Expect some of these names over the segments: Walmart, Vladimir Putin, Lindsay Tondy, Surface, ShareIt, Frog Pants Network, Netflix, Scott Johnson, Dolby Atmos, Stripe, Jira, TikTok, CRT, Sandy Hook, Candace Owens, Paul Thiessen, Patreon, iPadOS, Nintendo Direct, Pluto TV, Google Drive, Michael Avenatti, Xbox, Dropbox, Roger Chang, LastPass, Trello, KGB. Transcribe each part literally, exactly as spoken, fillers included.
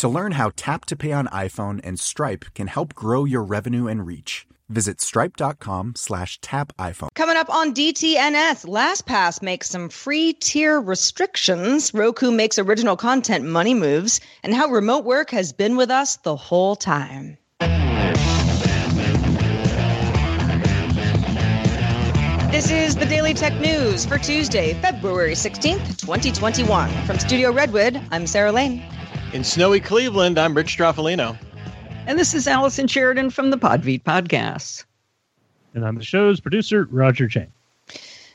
To learn how Tap to Pay on iPhone and Stripe can help grow your revenue and reach, visit stripe.com slash tap iPhone. Coming up on D T N S, LastPass makes some free tier restrictions, Roku makes original content money moves, and how remote work has been with us the whole time. This is the Daily Tech News for Tuesday, February sixteenth, twenty twenty-one. From Studio Redwood, I'm Sarah Lane. In snowy Cleveland, I'm Rich Straffolino. And this is Allison Sheridan from the PodFeet Podcast. And I'm the show's producer, Roger Chang.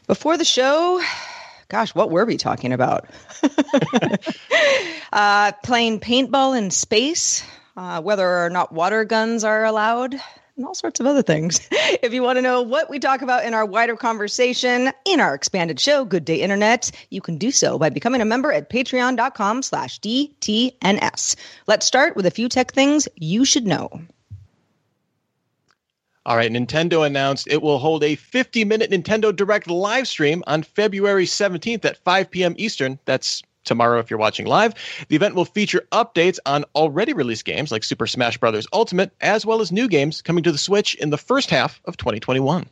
Before the show, gosh, what were we talking about? uh, playing paintball in space, uh, whether or not water guns are allowed, and all sorts of other things. If you want to know what we talk about in our wider conversation in our expanded show, Good Day Internet, you can do so by becoming a member at patreon.com slash DTNS. Let's start with a few tech things you should know. All right, Nintendo announced it will hold a fifty-minute Nintendo Direct live stream on February seventeenth at five p.m. Eastern. That's tomorrow if you're watching live. The event will feature updates on already released games like Super Smash Bros. Ultimate, as well as new games coming to the Switch in the first half of twenty twenty-one.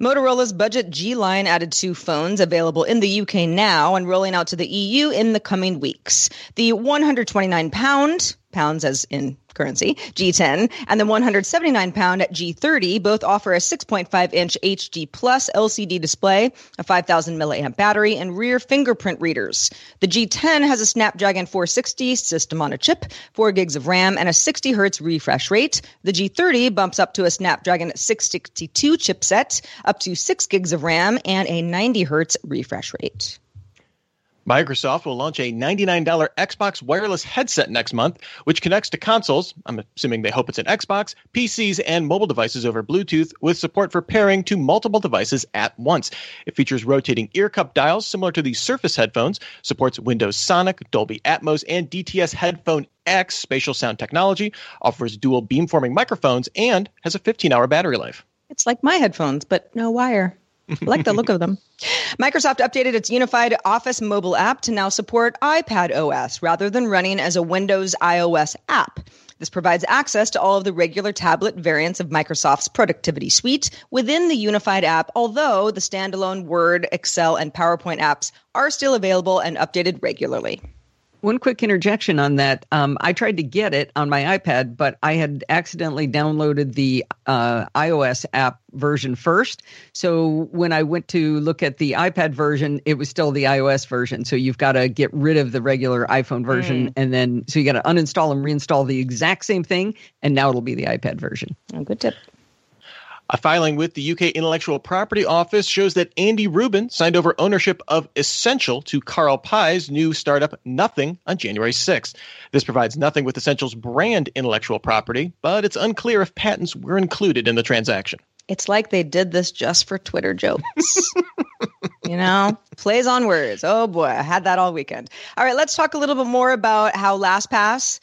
Motorola's budget G line added two phones available in the U K now and rolling out to the E U in the coming weeks. The one hundred twenty-nine pounds, pounds as in currency, G ten, and the one hundred seventy-nine pounds at G thirty both offer a six point five inch H D plus L C D display, a five thousand milliamp battery, and rear fingerprint readers. The G ten has a Snapdragon four sixty system on a chip, four gigs of RAM, and a sixty hertz refresh rate. The G thirty bumps up to a Snapdragon six sixty-two chipset, up to six gigs of RAM, and a ninety hertz refresh rate. Microsoft will launch a ninety-nine dollars Xbox wireless headset next month, which connects to consoles, I'm assuming they hope it's an Xbox, P Cs, and mobile devices over Bluetooth, with support for pairing to multiple devices at once. It features rotating ear cup dials similar to the Surface headphones, supports Windows Sonic, Dolby Atmos, and D T S Headphone X spatial sound technology, offers dual beamforming microphones, and has a fifteen hour battery life. It's like my headphones, but no wire. I like the look of them. Microsoft updated its unified Office mobile app to now support iPadOS rather than running as a Windows iOS app. This provides access to all of the regular tablet variants of Microsoft's productivity suite within the unified app, although the standalone Word, Excel, and PowerPoint apps are still available and updated regularly. One quick interjection on that. Um, I tried to get it on my iPad, but I had accidentally downloaded the uh, iOS app version first. So when I went to look at the iPad version, it was still the iOS version. So you've got to get rid of the regular iPhone version. Mm. And then so you got to uninstall and reinstall the exact same thing. And now it'll be the iPad version. Oh, good tip. A filing with the U K Intellectual Property Office shows that Andy Rubin signed over ownership of Essential to Carl Pai's new startup Nothing on January sixth. This provides Nothing with Essential's brand intellectual property, but it's unclear if patents were included in the transaction. It's like they did this just for Twitter jokes. You know, plays on words. Oh boy, I had that all weekend. All right, let's talk a little bit more about how LastPass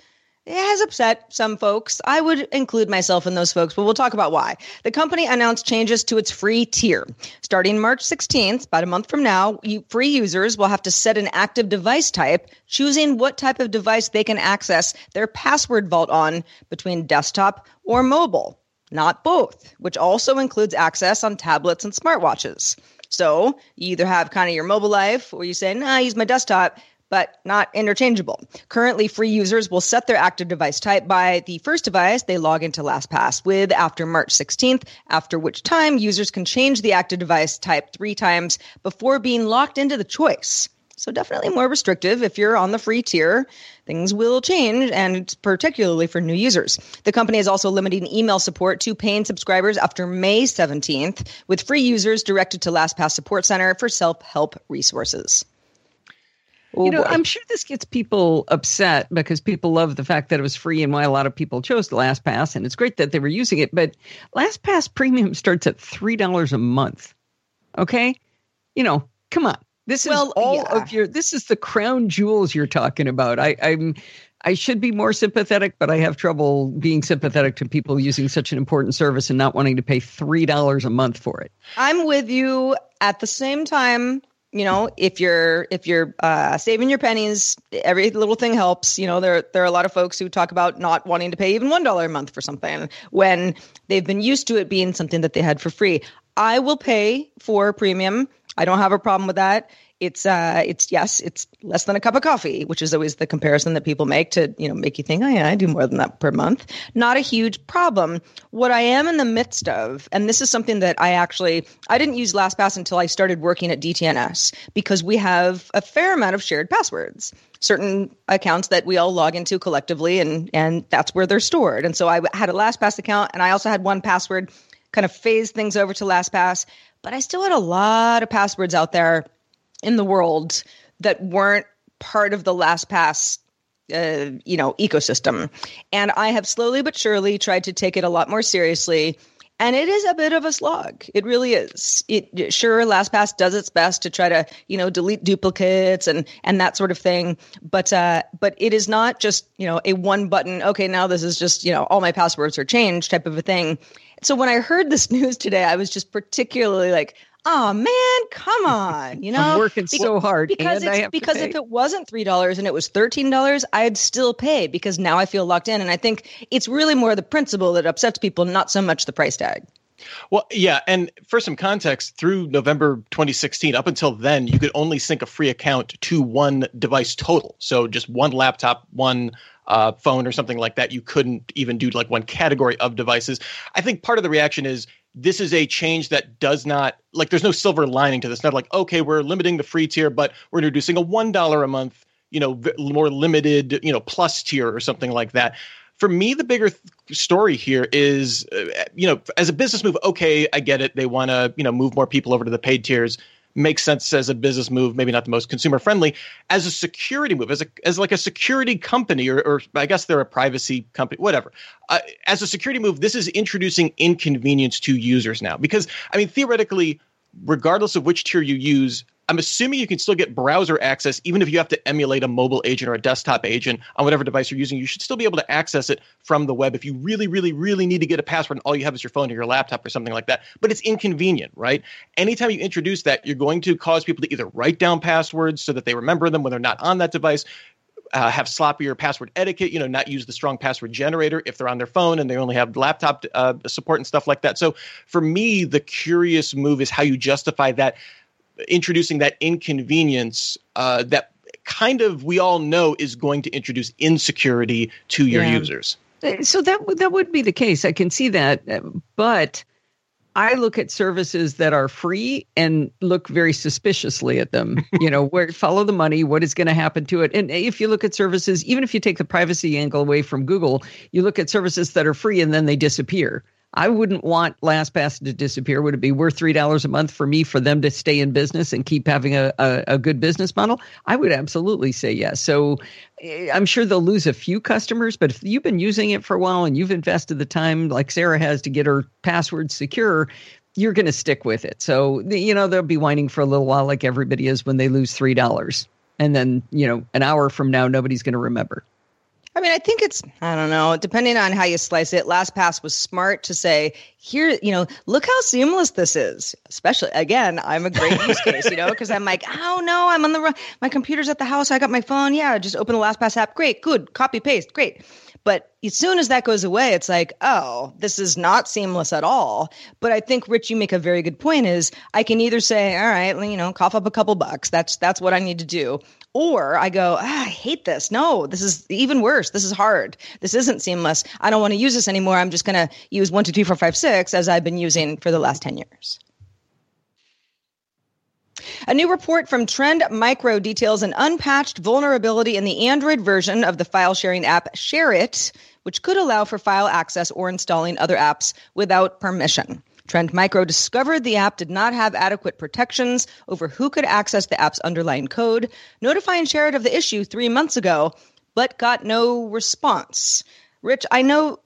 it has upset some folks. I would include myself in those folks, but we'll talk about why. The company announced changes to its free tier. Starting March sixteenth, about a month from now, free users will have to set an active device type, choosing what type of device they can access their password vault on between desktop or mobile, not both, which also includes access on tablets and smartwatches. So you either have kind of your mobile life or you say, nah, I use my desktop, but not interchangeable. Currently, free users will set their active device type by the first device they log into LastPass with after March sixteenth, after which time users can change the active device type three times before being locked into the choice. So definitely more restrictive. If you're on the free tier, things will change, and particularly for new users. The company is also limiting email support to paying subscribers after May seventeenth, with free users directed to LastPass Support Center for self-help resources. Oh, you know, boy. I'm sure this gets people upset because people love the fact that it was free and why a lot of people chose LastPass, and it's great that they were using it. But LastPass Premium starts at three dollars a month. Okay? You know, come on. This is well, all yeah. of your. This is the crown jewels you're talking about. I, I'm. I should be more sympathetic, but I have trouble being sympathetic to people using such an important service and not wanting to pay three dollars a month for it. I'm with you. At the same time, you know, if you're if you're uh, saving your pennies, every little thing helps. You know, there there are a lot of folks who talk about not wanting to pay even one dollar a month for something when they've been used to it being something that they had for free. I will pay for premium. I don't have a problem with that. It's uh, it's yes, it's less than a cup of coffee, which is always the comparison that people make to, you know, make you think, oh yeah, I do more than that per month. Not a huge problem. What I am in the midst of, and this is something that I actually, I didn't use LastPass until I started working at D T N S because we have a fair amount of shared passwords, certain accounts that we all log into collectively, and and that's where they're stored. And so I had a LastPass account, and I also had one password. Kind of phased things over to LastPass. But I still had a lot of passwords out there in the world that weren't part of the LastPass, uh, you know, ecosystem. And I have slowly but surely tried to take it a lot more seriously. And it is a bit of a slog. It really is. It, sure, LastPass does its best to try to, you know, delete duplicates and and that sort of thing. But uh, but it is not just, you know, a one button, okay, now this is just, you know, all my passwords are changed type of a thing. So when I heard this news today, I was just particularly like, oh, man, come on. You know, I'm working because, so hard. Because, and I have because to pay. If it wasn't three dollars and it was thirteen dollars, I'd still pay because now I feel locked in. And I think it's really more the principle that upsets people, not so much the price tag. Well, yeah. And for some context, through November twenty sixteen, up until then, you could only sync a free account to one device total. So just one laptop, one Uh, phone or something like that. You couldn't even do like one category of devices. I think part of the reaction is this is a change that does not, like, there's no silver lining to this. Not like, okay, we're limiting the free tier, but we're introducing a one dollar a month, you know, v- more limited, you know, plus tier or something like that. For me, the bigger th- story here is, uh, you know, as a business move, okay, I get it. They want to, you know, move more people over to the paid tiers. Makes sense as a business move, maybe not the most consumer friendly. As a security move, as a as like a security company, or, or I guess they're a privacy company, whatever. Uh, as a security move, this is introducing inconvenience to users now. Because, I mean, theoretically, regardless of which tier you use, I'm assuming you can still get browser access, even if you have to emulate a mobile agent or a desktop agent on whatever device you're using. You should still be able to access it from the web if you really, really, really need to get a password and all you have is your phone or your laptop or something like that. But it's inconvenient, right? Anytime you introduce that, you're going to cause people to either write down passwords so that they remember them when they're not on that device, Uh, have sloppier password etiquette, you know, not use the strong password generator if they're on their phone and they only have laptop uh, support and stuff like that. So for me, the curious move is how you justify that, introducing that inconvenience uh, that kind of we all know is going to introduce insecurity to your yeah. users. So that, w- that would be the case. I can see that. But I look at services that are free and look very suspiciously at them, you know, where follow the money, what is going to happen to it. And if you look at services, even if you take the privacy angle away from Google, you look at services that are free and then they disappear. I wouldn't want LastPass to disappear. Would it be worth three dollars a month for me for them to stay in business and keep having a, a, a good business model? I would absolutely say yes. So I'm sure they'll lose a few customers, but if you've been using it for a while and you've invested the time like Sarah has to get her password secure, you're going to stick with it. So, you know, they'll be whining for a little while like everybody is when they lose three dollars. And then, you know, an hour from now, nobody's going to remember. I I mean, I think it's, I don't know, depending on how you slice it, LastPass was smart to say, here, you know, look how seamless this is. Especially, again, I'm a great use case, you know, because I'm like, oh, no, I'm on the run. My computer's at the house. I got my phone. Yeah, just open the LastPass app. Great, good. Copy, paste. Great. But as soon as that goes away, it's like, oh, this is not seamless at all. But I think, Rich, you make a very good point is I can either say, all right, you know, cough up a couple bucks. That's that's what I need to do. Or I go, ah, I hate this. No, this is even worse. This is hard. This isn't seamless. I don't want to use this anymore. I'm just going to use one, two, three, four, five, six as I've been using for the last ten years. A new report from Trend Micro details an unpatched vulnerability in the Android version of the file sharing app ShareIt, which could allow for file access or installing other apps without permission. Trend Micro discovered the app did not have adequate protections over who could access the app's underlying code, notifying ShareIt of the issue three months ago, but got no response. Rich, I know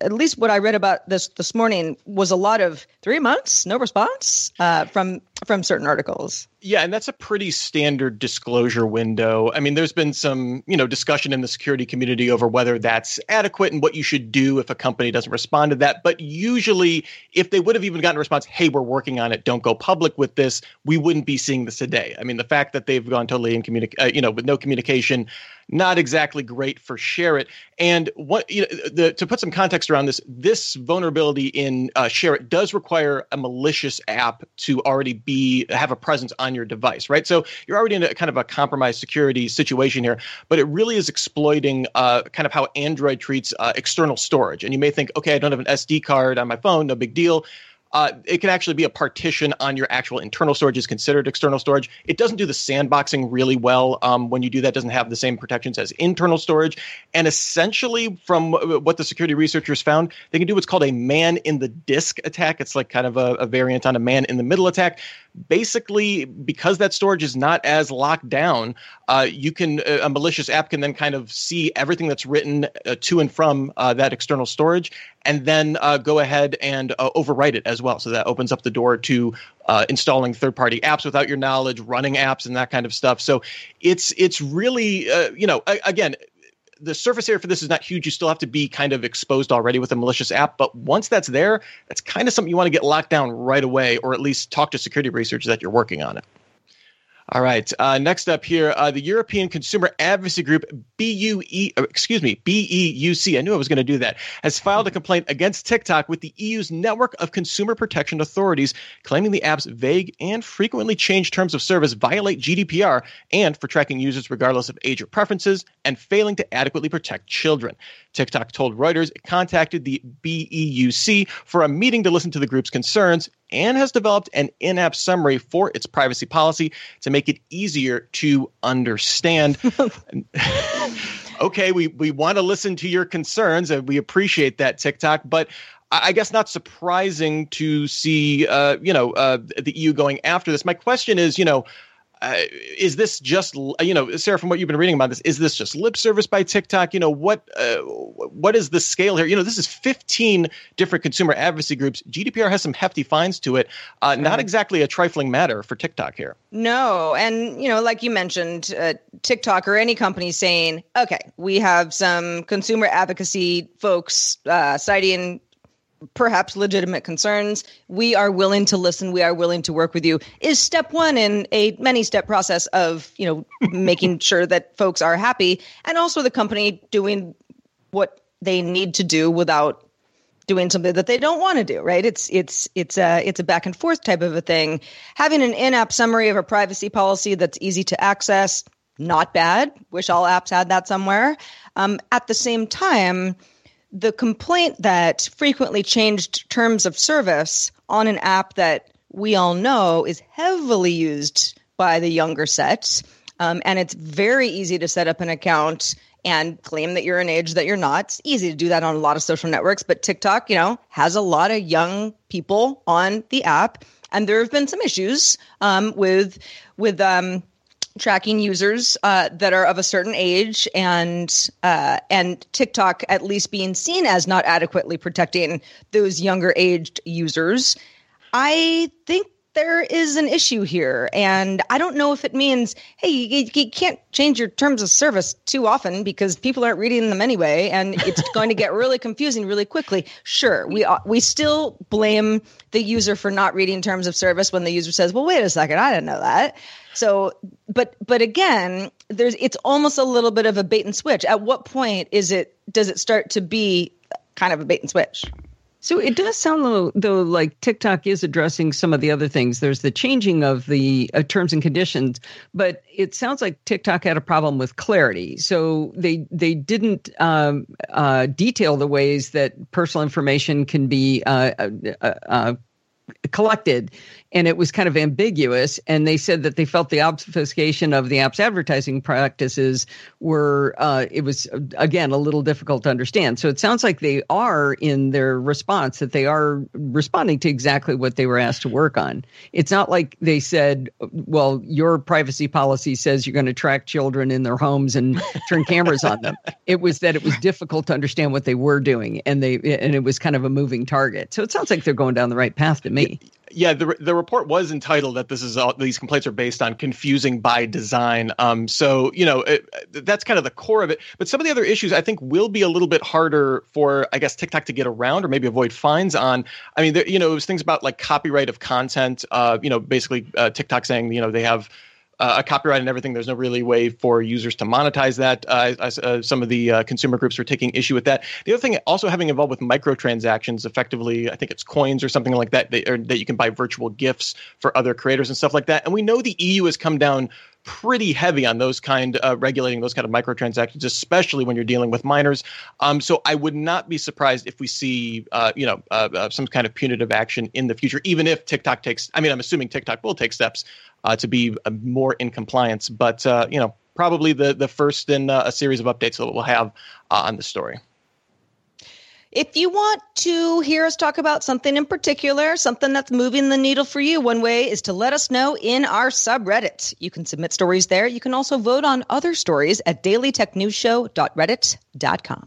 at least what I read about this this morning was a lot of three months, no response uh, from from certain articles. Yeah, and that's a pretty standard disclosure window. I mean, there's been some, you know, discussion in the security community over whether that's adequate and what you should do if a company doesn't respond to that. But usually, if they would have even gotten a response, hey, we're working on it, don't go public with this, we wouldn't be seeing this today. I mean, the fact that they've gone totally in communic- uh, you know, with no communication, not exactly great for ShareIt. And what you know, the, to put some context around this, this vulnerability in uh, ShareIt does require a malicious app to already be have a presence on your device, right? So you're already in a kind of a compromised security situation here, but it really is exploiting uh, kind of how Android treats uh, external storage. And you may think, okay, I don't have an S D card on my phone, no big deal. Uh, it can actually be a partition on your actual internal storage is considered external storage. It doesn't do the sandboxing really well um, when you do that. It doesn't have the same protections as internal storage. And essentially, from what the security researchers found, they can do what's called a man-in-the-disk attack. It's like kind of a, a variant on a man-in-the-middle attack. Basically, because that storage is not as locked down, uh, you can a malicious app can then kind of see everything that's written uh, to and from uh, that external storage and then uh, go ahead and uh, overwrite it as well. well. So that opens up the door to uh, installing third-party apps without your knowledge, running apps and that kind of stuff. So it's it's really, uh, you know, a- again, the surface area for this is not huge. You still have to be kind of exposed already with a malicious app. But once that's there, that's kind of something you want to get locked down right away, or at least talk to security researchers that you're working on it. All right. Uh, next up here, uh, the European Consumer Advocacy Group, B E U C, excuse me, B E U C, I knew I was going to do that, has filed a complaint against TikTok with the E U's network of consumer protection authorities, claiming the app's vague and frequently changed terms of service violate G D P R and for tracking users regardless of age or preferences and failing to adequately protect children. TikTok told Reuters it contacted the B E U C for a meeting to listen to the group's concerns and has developed an in-app summary for its privacy policy to make it easier to understand. Okay, we, we want to listen to your concerns, and we appreciate that, TikTok, but I guess not surprising to see, uh, you know, uh, the E U going after this. My question is, you know, Uh, is this just, you know, Sarah, from what you've been reading about this, is this just lip service by TikTok? You know, what uh, what is the scale here? You know, this is fifteen different consumer advocacy groups. G D P R has some hefty fines to it. Uh, not exactly a trifling matter for TikTok here. No. And, you know, like you mentioned, uh, TikTok or any company saying, OK, we have some consumer advocacy folks uh, citing perhaps legitimate concerns. We are willing to listen. We are willing to work with you is step one in a many step process of, you know, making sure that folks are happy and also the company doing what they need to do without doing something that they don't want to do. Right. It's, it's, it's a, it's a back and forth type of a thing. Having an in-app summary of a privacy policy that's easy to access. Not bad. Wish all apps had that somewhere. Um, at the same time, the complaint that frequently changed terms of service on an app that we all know is heavily used by the younger set, um, and it's very easy to set up an account and claim that you're an age that you're not. It's easy to do that on a lot of social networks, but TikTok, you know, has a lot of young people on the app, and there have been some issues um, with with um, tracking users uh, that are of a certain age and uh, and TikTok at least being seen as not adequately protecting those younger aged users. I think there is an issue here. And I don't know if it means, hey, you, you can't change your terms of service too often because people aren't reading them anyway. And it's going to get really confusing really quickly. Sure, we we still blame the user for not reading terms of service when the user says, well, wait a second, I didn't know that. So, but but again, there's it's almost a little bit of a bait and switch. At what point is it does it start to be kind of a bait and switch? So it does sound though like TikTok is addressing some of the other things. There's the changing of the uh, terms and conditions, but it sounds like TikTok had a problem with clarity. So they they didn't um, uh, detail the ways that personal information can be uh, uh, uh, collected, and it was kind of ambiguous. And they said that they felt the obfuscation of the app's advertising practices were, uh, it was, again, a little difficult to understand. So it sounds like they are in their response that they are responding to exactly what they were asked to work on. It's not like they said, well, your privacy policy says you're going to track children in their homes and turn cameras on them. It was that it was difficult to understand what they were doing, and they, and it was kind of a moving target. So it sounds like they're going down the right path to me. Yeah, the the report was entitled that this is all, these complaints are based on confusing by design. Um, so you know it, that's kind of the core of it. But some of the other issues I think will be a little bit harder for I guess TikTok to get around or maybe avoid fines on. I mean, there, you know, it was things about like copyright of content. Uh, you know, basically uh, TikTok saying you know they have. Uh, a copyright and everything. There's no really way for users to monetize that. Uh, I, uh, some of the uh, consumer groups are taking issue with that. The other thing also having involved with microtransactions, effectively, I think it's coins or something like that, that, or that you can buy virtual gifts for other creators and stuff like that. And we know the E U has come down pretty heavy on those kind uh, regulating those kind of microtransactions, especially when you're dealing with minors. Um, so I would not be surprised if we see, uh, you know, uh, uh, some kind of punitive action in the future, even if TikTok takes, I mean, I'm assuming TikTok will take steps uh, to be uh, more in compliance, but, uh, you know, probably the, the first in uh, a series of updates that we'll have uh, on the story. If you want to hear us talk about something in particular, something that's moving the needle for you, one way is to let us know in our subreddit. You can submit stories there. You can also vote on other stories at daily tech news show dot reddit dot com.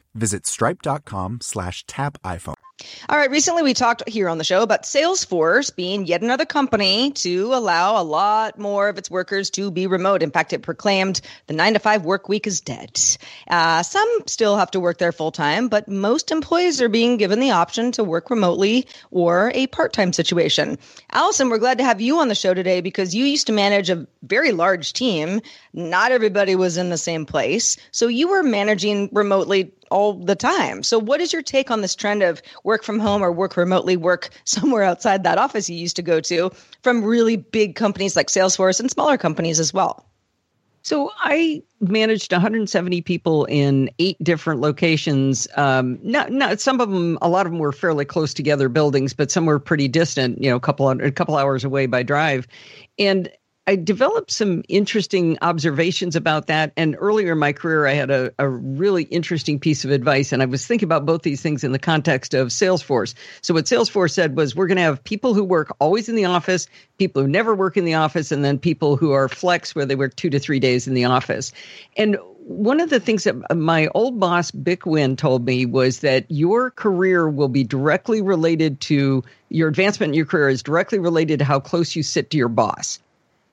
visit stripe dot com slash tap iPhone. All right. Recently, we talked here on the show about Salesforce being yet another company to allow a lot more of its workers to be remote. In fact, it proclaimed the nine to five work week is dead. Uh, some still have to work there full time, but most employees are being given the option to work remotely or a part-time situation. Allison, we're glad to have you on the show today because you used to manage a very large team. Not everybody was in the same place. So you were managing remotely all the time. So what is your take on this trend of work from home or work remotely, work somewhere outside that office you used to go to from really big companies like Salesforce and smaller companies as well? So I managed one hundred seventy people in eight different locations. Um, not, not some of them, a lot of them were fairly close together buildings, but some were pretty distant, you know, a couple a couple hours away by drive. And I developed some interesting observations about that. And earlier in my career, I had a, a really interesting piece of advice. And I was thinking about both these things in the context of Salesforce. So what Salesforce said was, we're going to have people who work always in the office, people who never work in the office, and then people who are flex, where they work two to three days in the office. And one of the things that my old boss, Bick Wynn, told me was that your career will be directly related to your advancement in your career is directly related to how close you sit to your boss.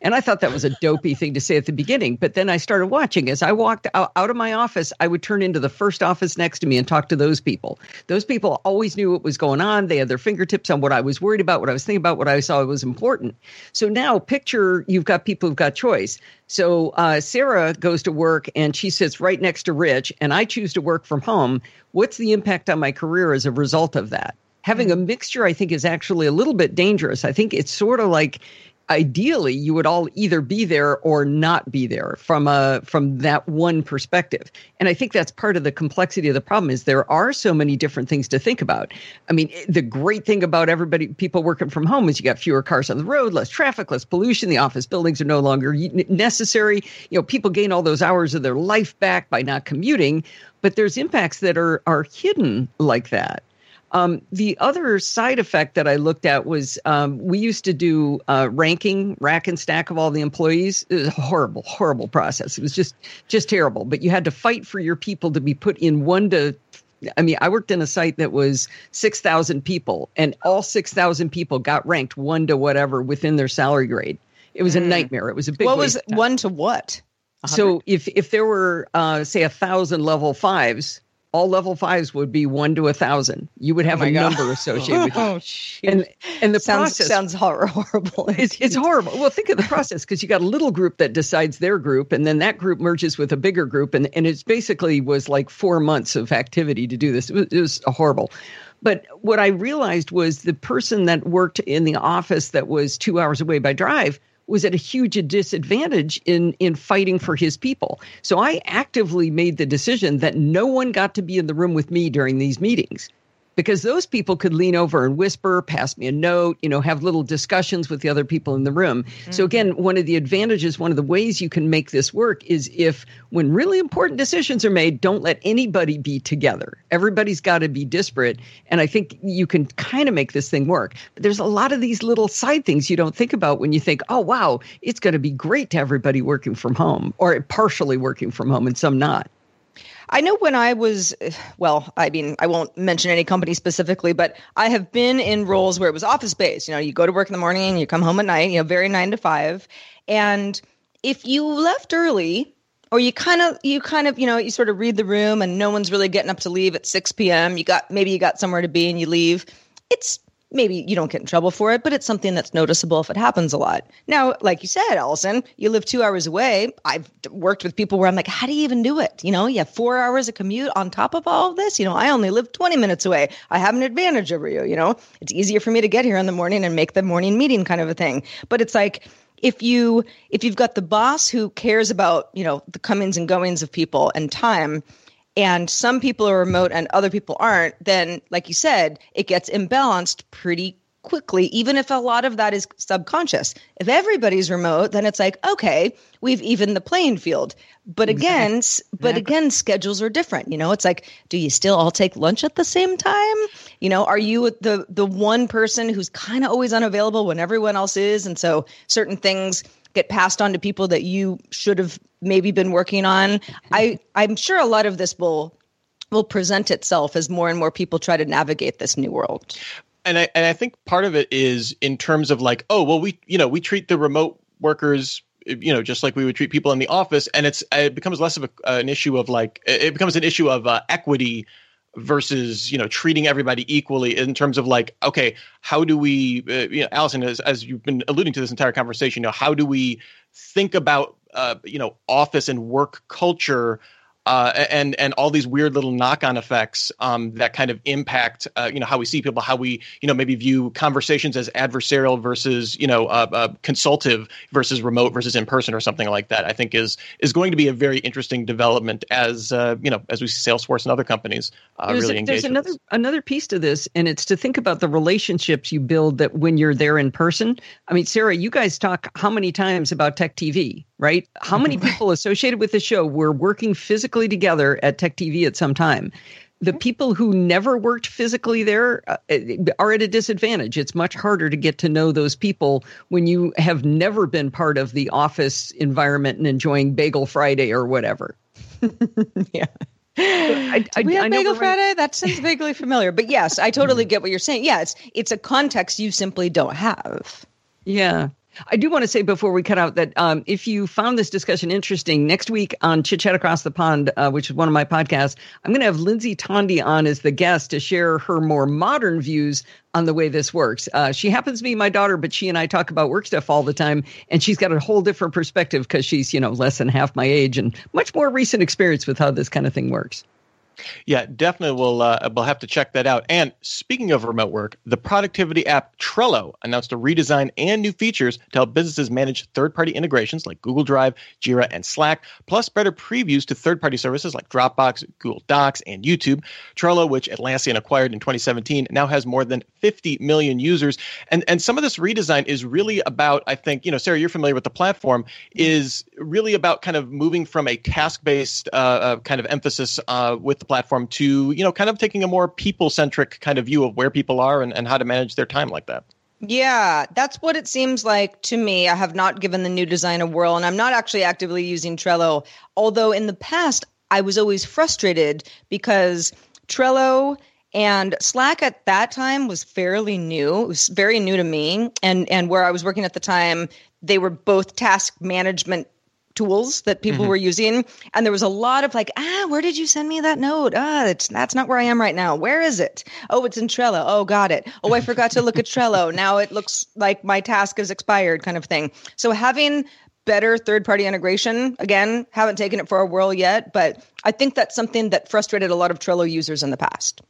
And I thought that was a dopey thing to say at the beginning. But then I started watching. As I walked out of my office, I would turn into the first office next to me and talk to those people. Those people always knew what was going on. They had their fingertips on what I was worried about, what I was thinking about, what I saw was important. So now picture you've got people who've got choice. So uh, Sarah goes to work and she sits right next to Rich, and I choose to work from home. What's the impact on my career as a result of that? Having a mixture, I think, is actually a little bit dangerous. I think it's sort of like, ideally, you would all either be there or not be there from a, from that one perspective. And I think that's part of the complexity of the problem is there are so many different things to think about. I mean, the great thing about everybody, people working from home is you got fewer cars on the road, less traffic, less pollution. The office buildings are no longer necessary. You know, people gain all those hours of their life back by not commuting, but there's impacts that are, are hidden like that. Um, the other side effect that I looked at was um, we used to do uh, ranking, rack and stack of all the employees. It was a horrible, horrible process. It was just just terrible. But you had to fight for your people to be put in one to I mean, I worked in a site that was six thousand people, and all six thousand people got ranked one to whatever within their salary grade. It was mm. a nightmare. It was a big What was one to what? one hundred So if, if there were, uh, say, one thousand level fives, all level fives would be one to a thousand. You would have oh a God. number associated with it. Oh, shoot. And, and the sounds, process sounds horrible. It's, it's horrible. Well, think of the process, because you got a little group that decides their group, and then that group merges with a bigger group. And, and it basically was like four months of activity to do this. It was, it was horrible. But what I realized was the person that worked in the office that was two hours away by drive was at a huge disadvantage in, in fighting for his people. So I actively made the decision that no one got to be in the room with me during these meetings, because those people could lean over and whisper, pass me a note, you know, have little discussions with the other people in the room. Mm-hmm. So again, one of the advantages, one of the ways you can make this work is if when really important decisions are made, don't let anybody be together. Everybody's got to be disparate. And I think you can kind of make this thing work. But there's a lot of these little side things you don't think about when you think, oh, wow, it's going to be great to have everybody working from home, or partially working from home and some not. I know when I was, well, I mean, I won't mention any company specifically, but I have been in roles where it was office-based. You know, you go to work in the morning and you come home at night, you know, very nine to five. And if you left early, or you kind of, you kind of, you know, you sort of read the room and no one's really getting up to leave at six p.m. You got, maybe you got somewhere to be and you leave. It's maybe you don't get in trouble for it, but it's something that's noticeable if it happens a lot. Now, like you said, Allison, you live two hours away. I've worked with people where I'm like, how do you even do it? You know, you have four hours of commute on top of all of this. You know, I only live twenty minutes away. I have an advantage over you. You know, it's easier for me to get here in the morning and make the morning meeting kind of a thing. But it's like, if you, if you've got the boss who cares about, you know, the comings and goings of people and time, and some people are remote and other people aren't, then, like you said, it gets imbalanced pretty quickly, even if a lot of that is subconscious. If everybody's remote, then it's like, okay, we've evened the playing field. But again, exactly. but again, schedules are different. You know, it's like, do you still all take lunch at the same time? You know, are you the the one person who's kind of always unavailable when everyone else is? And so certain things get passed on to people that you should have maybe been working on. I, I'm sure a lot of this will will present itself as more and more people try to navigate this new world. And I and I think part of it is in terms of like, oh, well, we, you know, we treat the remote workers, you know, just like we would treat people in the office. And it's it becomes less of a, an issue of like, it becomes an issue of uh, equity versus, you know, treating everybody equally in terms of like, okay, how do we, uh, you know, Allison, as, as you've been alluding to this entire conversation, you know, how do we think about, uh, you know, office and work culture uh, and and all these weird little knock-on effects um, that kind of impact uh, you know how we see people, how we you know maybe view conversations as adversarial versus you know uh, uh, consultative versus remote versus in person or something like that. I think is is going to be a very interesting development as uh, you know as we see Salesforce and other companies uh, there's really a, engage. There's with another this. another piece to this, and it's to think about the relationships you build that when you're there in person. I mean, Sarah, you guys talk how many times about Tech T V, right? How many people associated with the show were working physically together at Tech T V at some time? The people who never worked physically there are at a disadvantage. It's much harder to get to know those people when you have never been part of the office environment and enjoying Bagel Friday or whatever. Yeah. I, I, we have I Bagel Friday? That sounds vaguely familiar. But yes, I totally get what you're saying. Yeah, it's, it's a context you simply don't have. Yeah. I do want to say before we cut out that um, if you found this discussion interesting, next week on Chit Chat Across the Pond, uh, which is one of my podcasts, I'm going to have Lindsay Tondy on as the guest to share her more modern views on the way this works. Uh, she happens to be my daughter, but she and I talk about work stuff all the time. And she's got a whole different perspective because she's, you know, less than half my age and much more recent experience with how this kind of thing works. Yeah, definitely we'll, uh, we'll have to check that out. And speaking of remote work, the productivity app Trello announced a redesign and new features to help businesses manage third-party integrations like Google Drive, Jira, and Slack, plus better previews to third-party services like Dropbox, Google Docs, and YouTube. Trello, which Atlassian acquired in twenty seventeen, now has more than fifty million users. And and some of this redesign is really about, I think, you know, Sarah, you're familiar with the platform, is really about kind of moving from a task-based uh, uh, kind of emphasis uh, with the platform to, you know, kind of taking a more people-centric kind of view of where people are and, and how to manage their time like that. Yeah, that's what it seems like to me. I have not given the new design a whirl, and I'm not actually actively using Trello, although in the past, I was always frustrated because Trello and Slack at that time was fairly new. It was very new to me, and and where I was working at the time, they were both task management tools that people mm-hmm. were using. And there was a lot of like, ah, where did you send me that note? Ah, it's, that's not where I am right now. Where is it? Oh, it's in Trello. Oh, got it. Oh, I forgot to look at Trello. Now it looks like my task is expired kind of thing. So having better third-party integration, again, haven't taken it for a whirl yet, but I think that's something that frustrated a lot of Trello users in the past.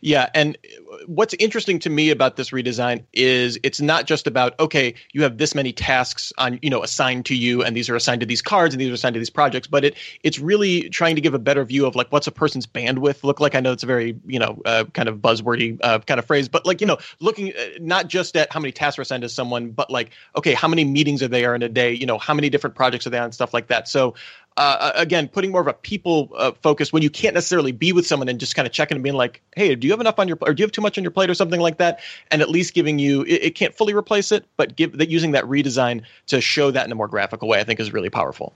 Yeah. And what's interesting to me about this redesign is it's not just about, okay, you have this many tasks on, you know, assigned to you, and these are assigned to these cards and these are assigned to these projects, but it it's really trying to give a better view of like, what's a person's bandwidth look like? I know it's a very, you know, uh, kind of buzzwordy uh, kind of phrase, but like, you know, looking not just at how many tasks are assigned to someone, but like, okay, how many meetings are they on in a day? You know, how many different projects are they on, stuff like that. So Uh, again, putting more of a people uh, focus when you can't necessarily be with someone and just kind of checking and being like, hey, do you have enough on your – or do you have too much on your plate or something like that? And at least giving you – it can't fully replace it, but give that using that redesign to show that in a more graphical way I think is really powerful.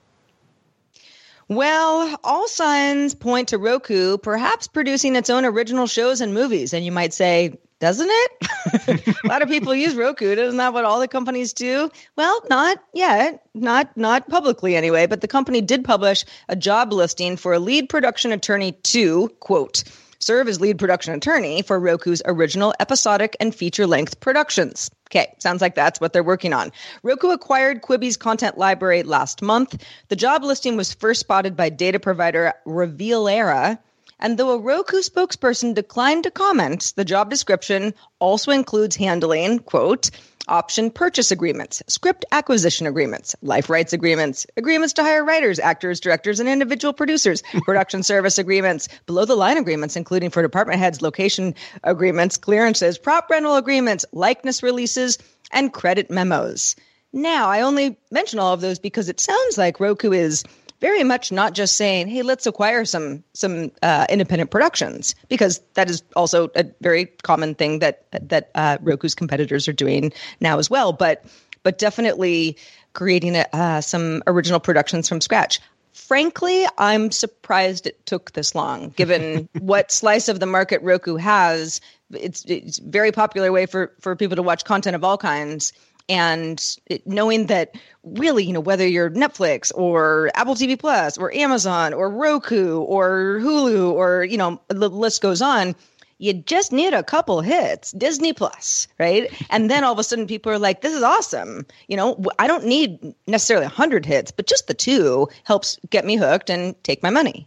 Well, all signs point to Roku perhaps producing its own original shows and movies. And you might say – doesn't it? A lot of people use Roku. Isn't that what all the companies do? Well, not yet. Not not publicly anyway, but the company did publish a job listing for a lead production attorney to, quote, serve as lead production attorney for Roku's original episodic and feature-length productions. Okay, sounds like that's what they're working on. Roku acquired Quibi's content library last month. The job listing was first spotted by data provider Revealera. And though a Roku spokesperson declined to comment, the job description also includes handling, quote, option purchase agreements, script acquisition agreements, life rights agreements, agreements to hire writers, actors, directors, and individual producers, production service agreements, below-the-line agreements, including for department heads, location agreements, clearances, prop rental agreements, likeness releases, and credit memos. Now, I only mention all of those because it sounds like Roku is very much not just saying, hey, let's acquire some some uh, independent productions, because that is also a very common thing that that uh, Roku's competitors are doing now as well. But but definitely creating a, uh, some original productions from scratch. Frankly, I'm surprised it took this long, given what slice of the market Roku has. It's it's a very popular way for, for people to watch content of all kinds. And it, knowing that really, you know, whether you're Netflix or Apple T V Plus or Amazon or Roku or Hulu or, you know, the list goes on, you just need a couple hits, Disney Plus, right? And then all of a sudden people are like, this is awesome. You know, I don't need necessarily one hundred hits, but just the two helps get me hooked and take my money.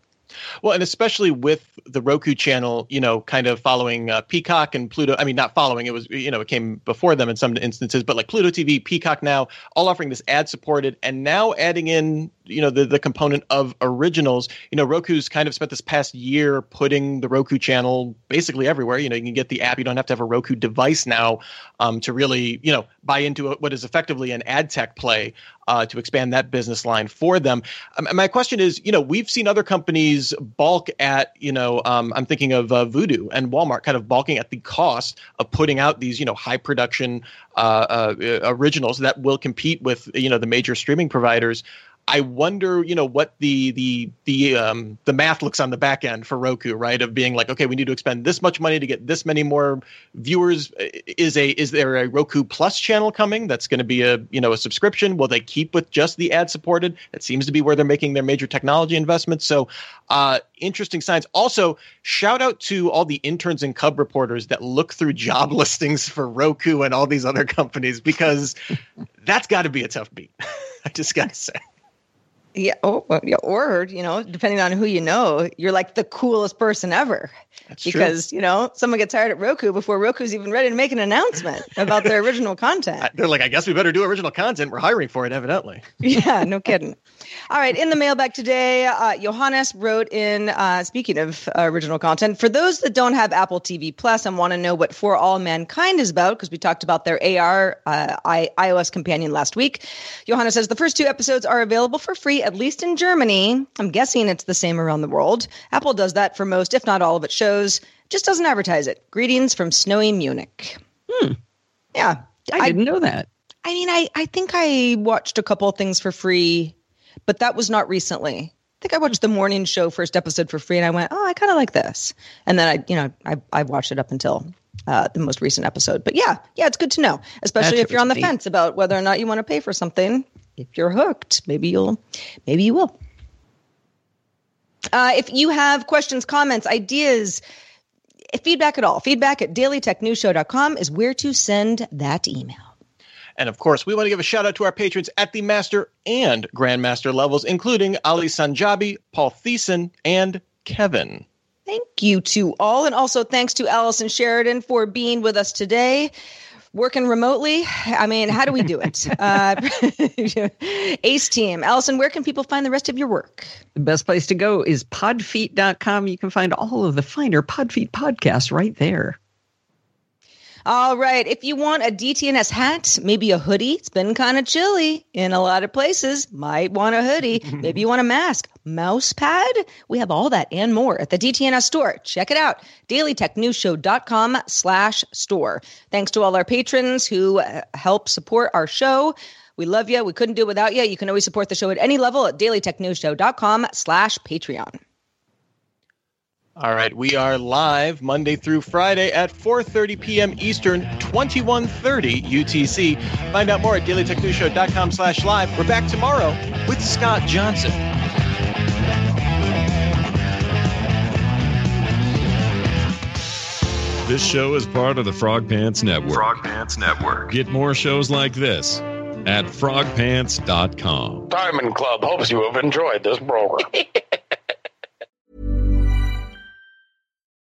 Well, and especially with the Roku channel, you know, kind of following uh, Peacock and Pluto. I mean, not following, it was, you know, it came before them in some instances, but like Pluto T V, Peacock now, all offering this ad supported, and now adding in, you know, the, the component of originals. You know, Roku's kind of spent this past year putting the Roku channel basically everywhere. You know, you can get the app. You don't have to have a Roku device now um, to really, you know, buy into what is effectively an ad tech play uh, to expand that business line for them. Um, my question is, you know, we've seen other companies balk at, you know, um, I'm thinking of uh, Voodoo and Walmart kind of balking at the cost of putting out these, you know, high production uh, uh, originals that will compete with, you know, the major streaming providers. I wonder, you know, what the the the um, the math looks on the back end for Roku, right? Of being like, okay, we need to expend this much money to get this many more viewers. Is a is there a Roku Plus channel coming? That's going to be a you know a subscription. Will they keep with just the ad supported? That seems to be where they're making their major technology investments. So, uh, interesting signs. Also, shout out to all the interns and cub reporters that look through job listings for Roku and all these other companies, because that's got to be a tough beat. I just got to say. Yeah, or, or, you know, depending on who you know, you're like the coolest person ever. That's because, true. You know, someone gets hired at Roku before Roku's even ready to make an announcement about their original content. They're like, I guess we better do original content. We're hiring for it, evidently. Yeah, no kidding. All right. In the mailbag today, uh, Johannes wrote in, uh, speaking of uh, original content, for those that don't have Apple T V Plus and want to know what For All Mankind is about, because we talked about their A R uh, I- iOS companion last week. Johannes says the first two episodes are available for free, at least in Germany. I'm guessing it's the same around the world. Apple does that for most, if not all of its shows. Just doesn't advertise it. Greetings from snowy Munich. Hmm. Yeah. I didn't I, know that. I mean, I, I think I watched a couple of things for free, but that was not recently. I think I watched the morning show first episode for free and I went, oh, I kind of like this. And then I, you know, I, I watched it up until uh, the most recent episode. But yeah, yeah, it's good to know, especially That's if you're on the deep. fence about whether or not you want to pay for something. If you're hooked, maybe you'll, maybe you will. Uh, if you have questions, comments, ideas, feedback at all, feedback at daily tech news show dot com is where to send that email. And of course, we want to give a shout out to our patrons at the master and grandmaster levels, including Ali Sanjabi, Paul Thiessen, and Kevin. Thank you to all. And also thanks to Allison Sheridan for being with us today. Working remotely? I mean, how do we do it? Uh, Ace Team. Allison, where can people find the rest of your work? The best place to go is pod feet dot com. You can find all of the finer PodFeet podcasts right there. All right. If you want a D T N S hat, maybe a hoodie. It's been kind of chilly in a lot of places. Might want a hoodie. Maybe you want a mask. Mouse pad. We have all that and more at the D T N S store. Check it out. daily tech news show dot com slash store. Thanks to all our patrons who help support our show. We love you. We couldn't do it without you. You can always support the show at any level at daily tech news show dot com slash Patreon. All right, we are live Monday through Friday at four thirty p.m. Eastern, twenty-one thirty U T C. Find out more at daily tech news show dot com slash live. We're back tomorrow with Scott Johnson. This show is part of the Frog Pants Network. Frog Pants Network. Get more shows like this at frog pants dot com. Diamond Club hopes you have enjoyed this program.